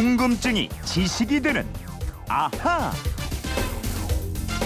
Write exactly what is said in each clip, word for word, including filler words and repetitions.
궁금증이 지식이 되는 아하.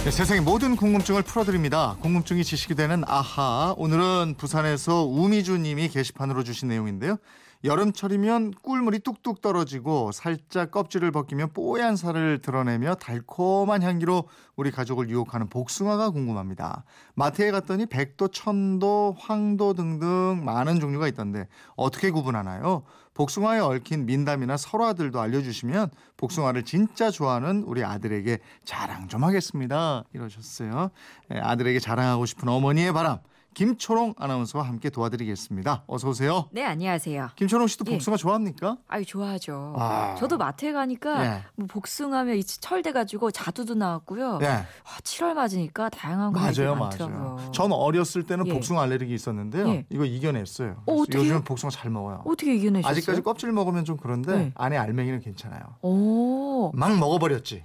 네, 세상의 모든 궁금증을 풀어드립니다. 궁금증이 지식이 되는 아하. 오늘은 부산에서 우미주 님이 게시판으로 주신 내용인데요. 여름철이면 꿀물이 뚝뚝 떨어지고 살짝 껍질을 벗기면 뽀얀 살을 드러내며 달콤한 향기로 우리 가족을 유혹하는 복숭아가 궁금합니다. 마트에 갔더니 백도, 천도, 황도 등등 많은 종류가 있던데 어떻게 구분하나요? 복숭아에 얽힌 민담이나 설화들도 알려주시면 복숭아를 진짜 좋아하는 우리 아들에게 자랑 좀 하겠습니다. 이러셨어요. 아들에게 자랑하고 싶은 어머니의 바람. 김초롱 아나운서와 함께 도와드리겠습니다. 어서 오세요. 네, 안녕하세요. 김초롱 씨도 복숭아 예. 좋아합니까? 아유, 좋아하죠. 아... 저도 마트에 가니까 예. 뭐 복숭아며 철돼가지고 자두도 나왔고요. 예. 아, 칠월 맞으니까 다양한 거 맞아요, 많더라고요. 전 어렸을 때는 예. 복숭아 알레르기 있었는데요. 예. 이거 이겨냈어요. 어, 요즘 복숭아 잘 먹어요. 어떻게 이겨내셨어요? 아직까지 껍질 먹으면 좀 그런데 예. 안에 알맹이는 괜찮아요. 오... 막 먹어버렸지.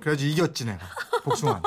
그래서 이겼지 내가 복숭아.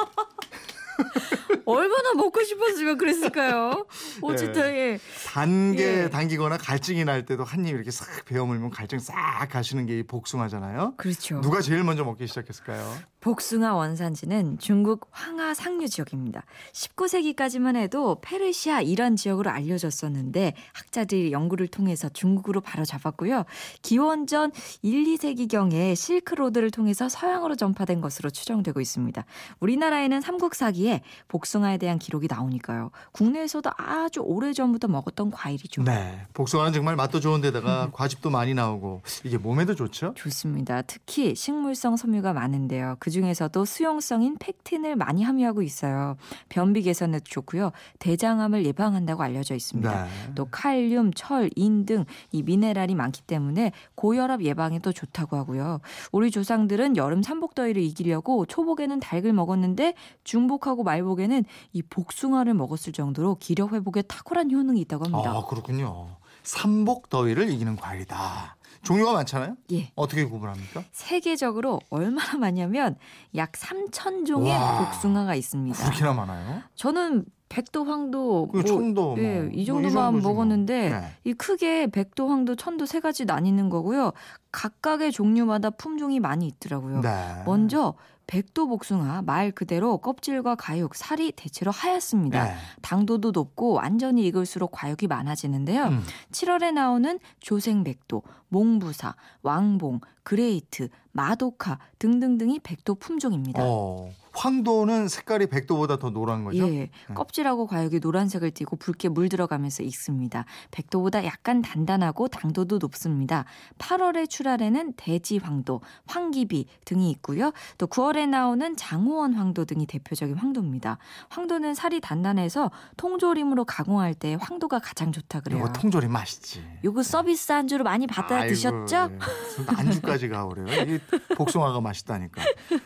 얼마나 먹고 싶었으면 그랬을까요? 어쨌든 네. 예. 단계 예. 당기거나 갈증이 날 때도 한 입 이렇게 싹 베어물면 갈증 싹 가시는 게 이 복숭아잖아요. 그렇죠. 누가 제일 먼저 먹기 시작했을까요? 복숭아 원산지는 중국 황하 상류 지역입니다. 십구 세기까지만 해도 페르시아 이란 지역으로 알려졌었는데 학자들이 연구를 통해서 중국으로 바로잡았고요. 기원전 일, 이 세기경에 실크로드를 통해서 서양으로 전파된 것으로 추정되고 있습니다. 우리나라에는 삼국사기에 복숭아에 대한 기록이 나오니까요. 국내에서도 아주 오래전부터 먹었던 과일이죠. 네, 복숭아는 정말 맛도 좋은 데다가 음. 과즙도 많이 나오고 이게 몸에도 좋죠? 좋습니다. 특히 식물성 섬유가 많은데요. 그 중에서도 수용성인 팩틴을 많이 함유하고 있어요. 변비 개선에도 좋고요. 대장암을 예방한다고 알려져 있습니다. 네. 또 칼륨, 철, 인 등 이 미네랄이 많기 때문에 고혈압 예방에도 좋다고 하고요. 우리 조상들은 여름 삼복더위를 이기려고 초복에는 닭을 먹었는데 중복하고 말복에는 이 복숭아를 먹었을 정도로 기력 회복에 탁월한 효능이 있다고 합니다. 아, 그렇군요. 삼복더위를 이기는 과일이다. 종류가 많잖아요. 예. 어떻게 구분합니까? 세계적으로 얼마나 많냐면 약 삼천 종의 와, 복숭아가 있습니다. 그렇게나 많아요? 저는 백도, 황도, 뭐, 천도, 예, 뭐, 이 정도만 뭐, 이 먹었는데 뭐. 네. 이 크게 백도, 황도, 천도 세 가지 나뉘는 거고요. 각각의 종류마다 품종이 많이 있더라고요. 네. 먼저 백도 복숭아 말 그대로 껍질과 과육, 살이 대체로 하얗습니다. 네. 당도도 높고 완전히 익을수록 과육이 많아지는데요. 음. 칠월에 나오는 조생백도, 몽부사, 왕봉, 그레이트, 마도카 등등등이 백도 품종입니다. 어, 황도는 색깔이 백도보다 더 노란 거죠? 예, 껍질하고 과육이 노란색을 띠고 붉게 물들어가면서 익습니다. 백도보다 약간 단단하고 당도도 높습니다. 팔월에 출하되는 대지황도, 황기비 등이 있고요. 또 구월에 나오는 장호원 황도 등이 대표적인 황도입니다. 황도는 살이 단단해서 통조림으로 가공할 때 황도가 가장 좋다 그래요. 이거 통조림 맛있지. 요거 서비스 안주로 많이 받아 아이고, 드셨죠? 예. 안주까지 가오래요. 이게 복숭아가 맛있다니까.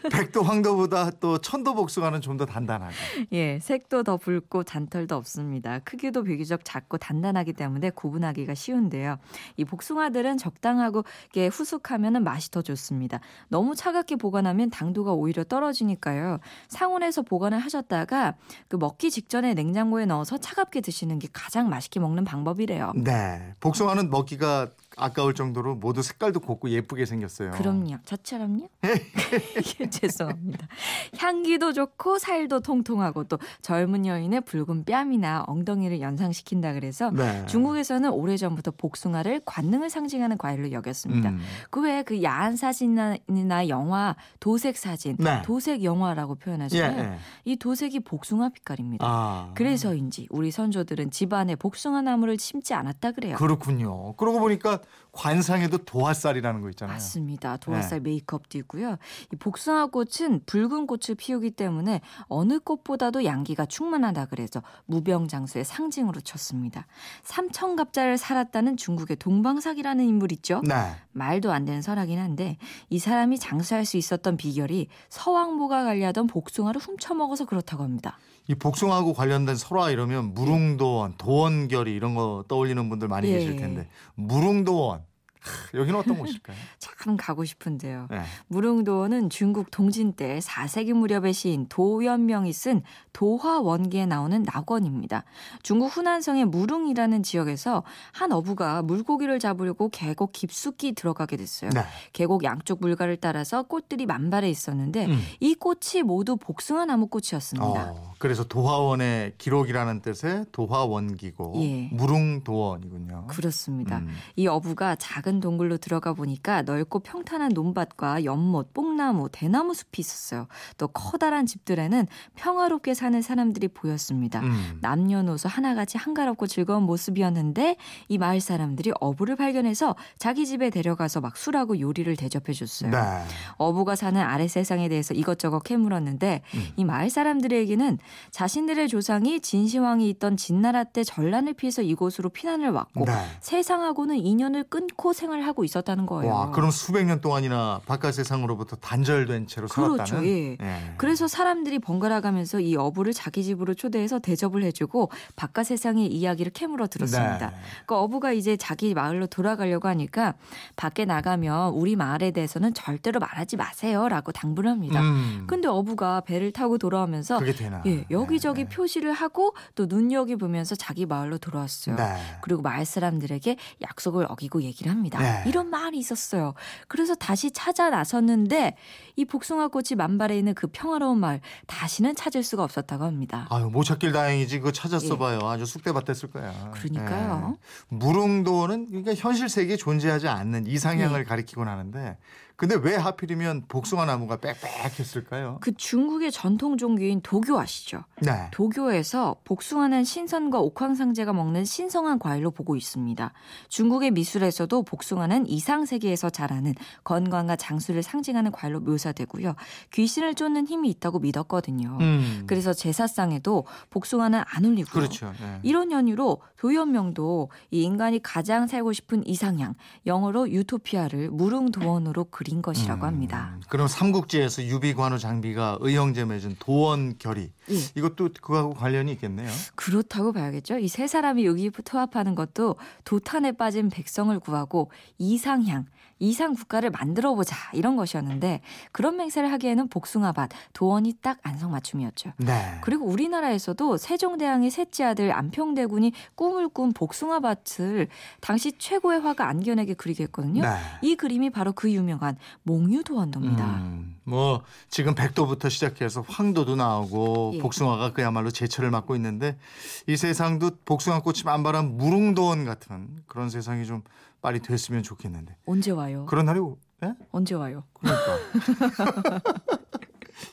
백도 황도보다 또 천도 복숭아는 좀 더 단단하죠. 예, 색도 더 붉고 잔털도 없습니다. 크기도 비교적 작고 단단하기 때문에 구분하기가 쉬운데요. 이 복숭아들은 적당하고 후숙하면 맛이 더 좋습니다. 너무 차갑게 보관하면 당도가 오히려 떨어지니까요. 상온에서 보관을 하셨다가 그 먹기 직전에 냉장고에 넣어서 차갑게 드시는 게 가장 맛있게 먹는 방법이래요. 네, 복숭아는 먹기가 아까울 정도로 모두 색깔도 곱고 예쁘게 생겼어요. 그럼요. 저처럼요? 죄송합니다. 향기도 좋고 살도 통통하고 또 젊은 여인의 붉은 뺨이나 엉덩이를 연상시킨다 그래서 네. 중국에서는 오래전부터 복숭아를 관능을 상징하는 과일로 여겼습니다. 음. 그 외에 그 야한 사진이나 영화, 도색 사진, 네. 도색 영화라고 표현하잖아요. 예, 예. 이 도색이 복숭아 빛깔입니다. 아. 그래서인지 우리 선조들은 집안에 복숭아 나무를 심지 않았다 그래요. 그렇군요. 그러고 보니까 관상에도 도화살이라는 거 있잖아요. 맞습니다. 도화살 네. 메이크업도 있고요. 이 복숭아 꽃은 붉은 꽃을 피우기 때문에 어느 꽃보다도 양기가 충만하다 그래서 무병장수의 상징으로 쳤습니다. 삼천갑자를 살았다는 중국의 동방삭이라는 인물 있죠. 네. 말도 안 되는 설하긴 한데 이 사람이 장수할 수 있었던 비결이 서왕모가 관리하던 복숭아를 훔쳐먹어서 그렇다고 합니다. 이 복숭아하고 관련된 설화 이러면 무릉도원, 도원결의 이런 거 떠올리는 분들 많이 예. 계실 텐데 무릉도원 여기는 어떤 곳일까요? 참 가고 싶은데요. 네. 무릉도원은 중국 동진 때 사 세기 무렵의 시인 도연명이 쓴 도화원기에 나오는 낙원입니다. 중국 후난성의 무릉이라는 지역에서 한 어부가 물고기를 잡으려고 계곡 깊숙이 들어가게 됐어요. 네. 계곡 양쪽 물가를 따라서 꽃들이 만발해 있었는데 음. 이 꽃이 모두 복숭아 나무꽃이었습니다. 어, 그래서 도화원의 기록이라는 뜻의 도화원기고 예. 무릉도원이군요. 그렇습니다. 음. 이 어부가 작은 동굴로 들어가 보니까 넓고 평탄한 논밭과 연못, 뽕나무, 대나무 숲이 있었어요. 또 커다란 집들에는 평화롭게 사는 사람들이 보였습니다. 음. 남녀노소 하나같이 한가롭고 즐거운 모습이었는데 이 마을 사람들이 어부를 발견해서 자기 집에 데려가서 막 술하고 요리를 대접해 줬어요. 네. 어부가 사는 아래 세상에 대해서 이것저것 캐물었는데 음. 이 마을 사람들에게는 자신들의 조상이 진시황이 있던 진나라 때 전란을 피해서 이곳으로 피난을 왔고 네. 세상하고는 인연을 끊고 생활하고 있었다는 거예요. 와, 그럼 수백 년 동안이나 바깥 세상으로부터 단절된 채로 그렇죠, 살았다는. 예. 예. 그래서 사람들이 번갈아 가면서 이 어부를 자기 집으로 초대해서 대접을 해주고 바깥 세상의 이야기를 캐물어 들었습니다. 네. 그러니까 어부가 이제 자기 마을로 돌아가려고 하니까 밖에 나가면 우리 마을에 대해서는 절대로 말하지 마세요라고 당부를 합니다. 음. 근데 어부가 배를 타고 돌아오면서 그게 되나? 예, 여기저기 네, 네. 표시를 하고 또 눈여겨보면서 자기 마을로 돌아왔어요. 네. 그리고 마을 사람들에게 약속을 어기고 얘기를 합니다. 네. 이런 말이 있었어요. 그래서 다시 찾아 나섰는데 이 복숭아 꽃이 만발해 있는 그 평화로운 마을 다시는 찾을 수가 없었다고 합니다. 아유, 못 찾길 다행이지 그거 찾았어봐요. 예. 아주 쑥대밭됐을 거야. 그러니까요. 예. 무릉도원은 그러니까 현실 세계에 존재하지 않는 이상향을 예. 가리키곤 하는데 근데 왜 하필이면 복숭아 나무가 빽빽했을까요? 그 중국의 전통 종교인 도교 아시죠? 네. 도교에서 복숭아는 신선과 옥황상제가 먹는 신성한 과일로 보고 있습니다. 중국의 미술에서도 복숭아는 이상세계에서 자라는 건강과 장수를 상징하는 과일로 묘사되고요. 귀신을 쫓는 힘이 있다고 믿었거든요. 음. 그래서 제사상에도 복숭아는 안 올리고요. 그렇죠. 네. 이런 연유로 도연명도 이 인간이 가장 살고 싶은 이상향, 영어로 유토피아를 무릉도원으로 그립니다. 인 것이라고 음, 합니다. 그럼 삼국지에서 유비, 관우, 장비가 의형제 맺은 도원결의 예. 이것도 그거하고 관련이 있겠네요. 그렇다고 봐야겠죠. 이 세 사람이 여기 부합하는 것도 도탄에 빠진 백성을 구하고 이상향, 이상 국가를 만들어보자 이런 것이었는데 그런 맹세를 하기에는 복숭아밭, 도원이 딱 안성맞춤이었죠. 네. 그리고 우리나라에서도 세종대왕의 셋째 아들 안평대군이 꿈을 꾼 복숭아밭을 당시 최고의 화가 안견에게 그리게 했거든요. 네. 이 그림이 바로 그 유명한 몽유도원도입니다. 음, 뭐 지금 백도부터 시작해서 황도도 나오고 예. 복숭아가 그야말로 제철을 맡고 있는데 이 세상도 복숭아 꽃이 만발한 무릉도원 같은 그런 세상이 좀 빨리 됐으면 좋겠는데 언제 와요? 그런 날이 예? 언제 와요? 그러니까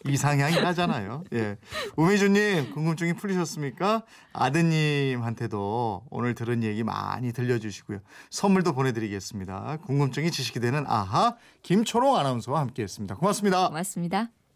이상향이 나잖아요. 예, 우미주님 궁금증이 풀리셨습니까? 아드님한테도 오늘 들은 얘기 많이 들려주시고요. 선물도 보내드리겠습니다. 궁금증이 지식이 되는 아하 김초롱 아나운서와 함께했습니다. 고맙습니다. 고맙습니다.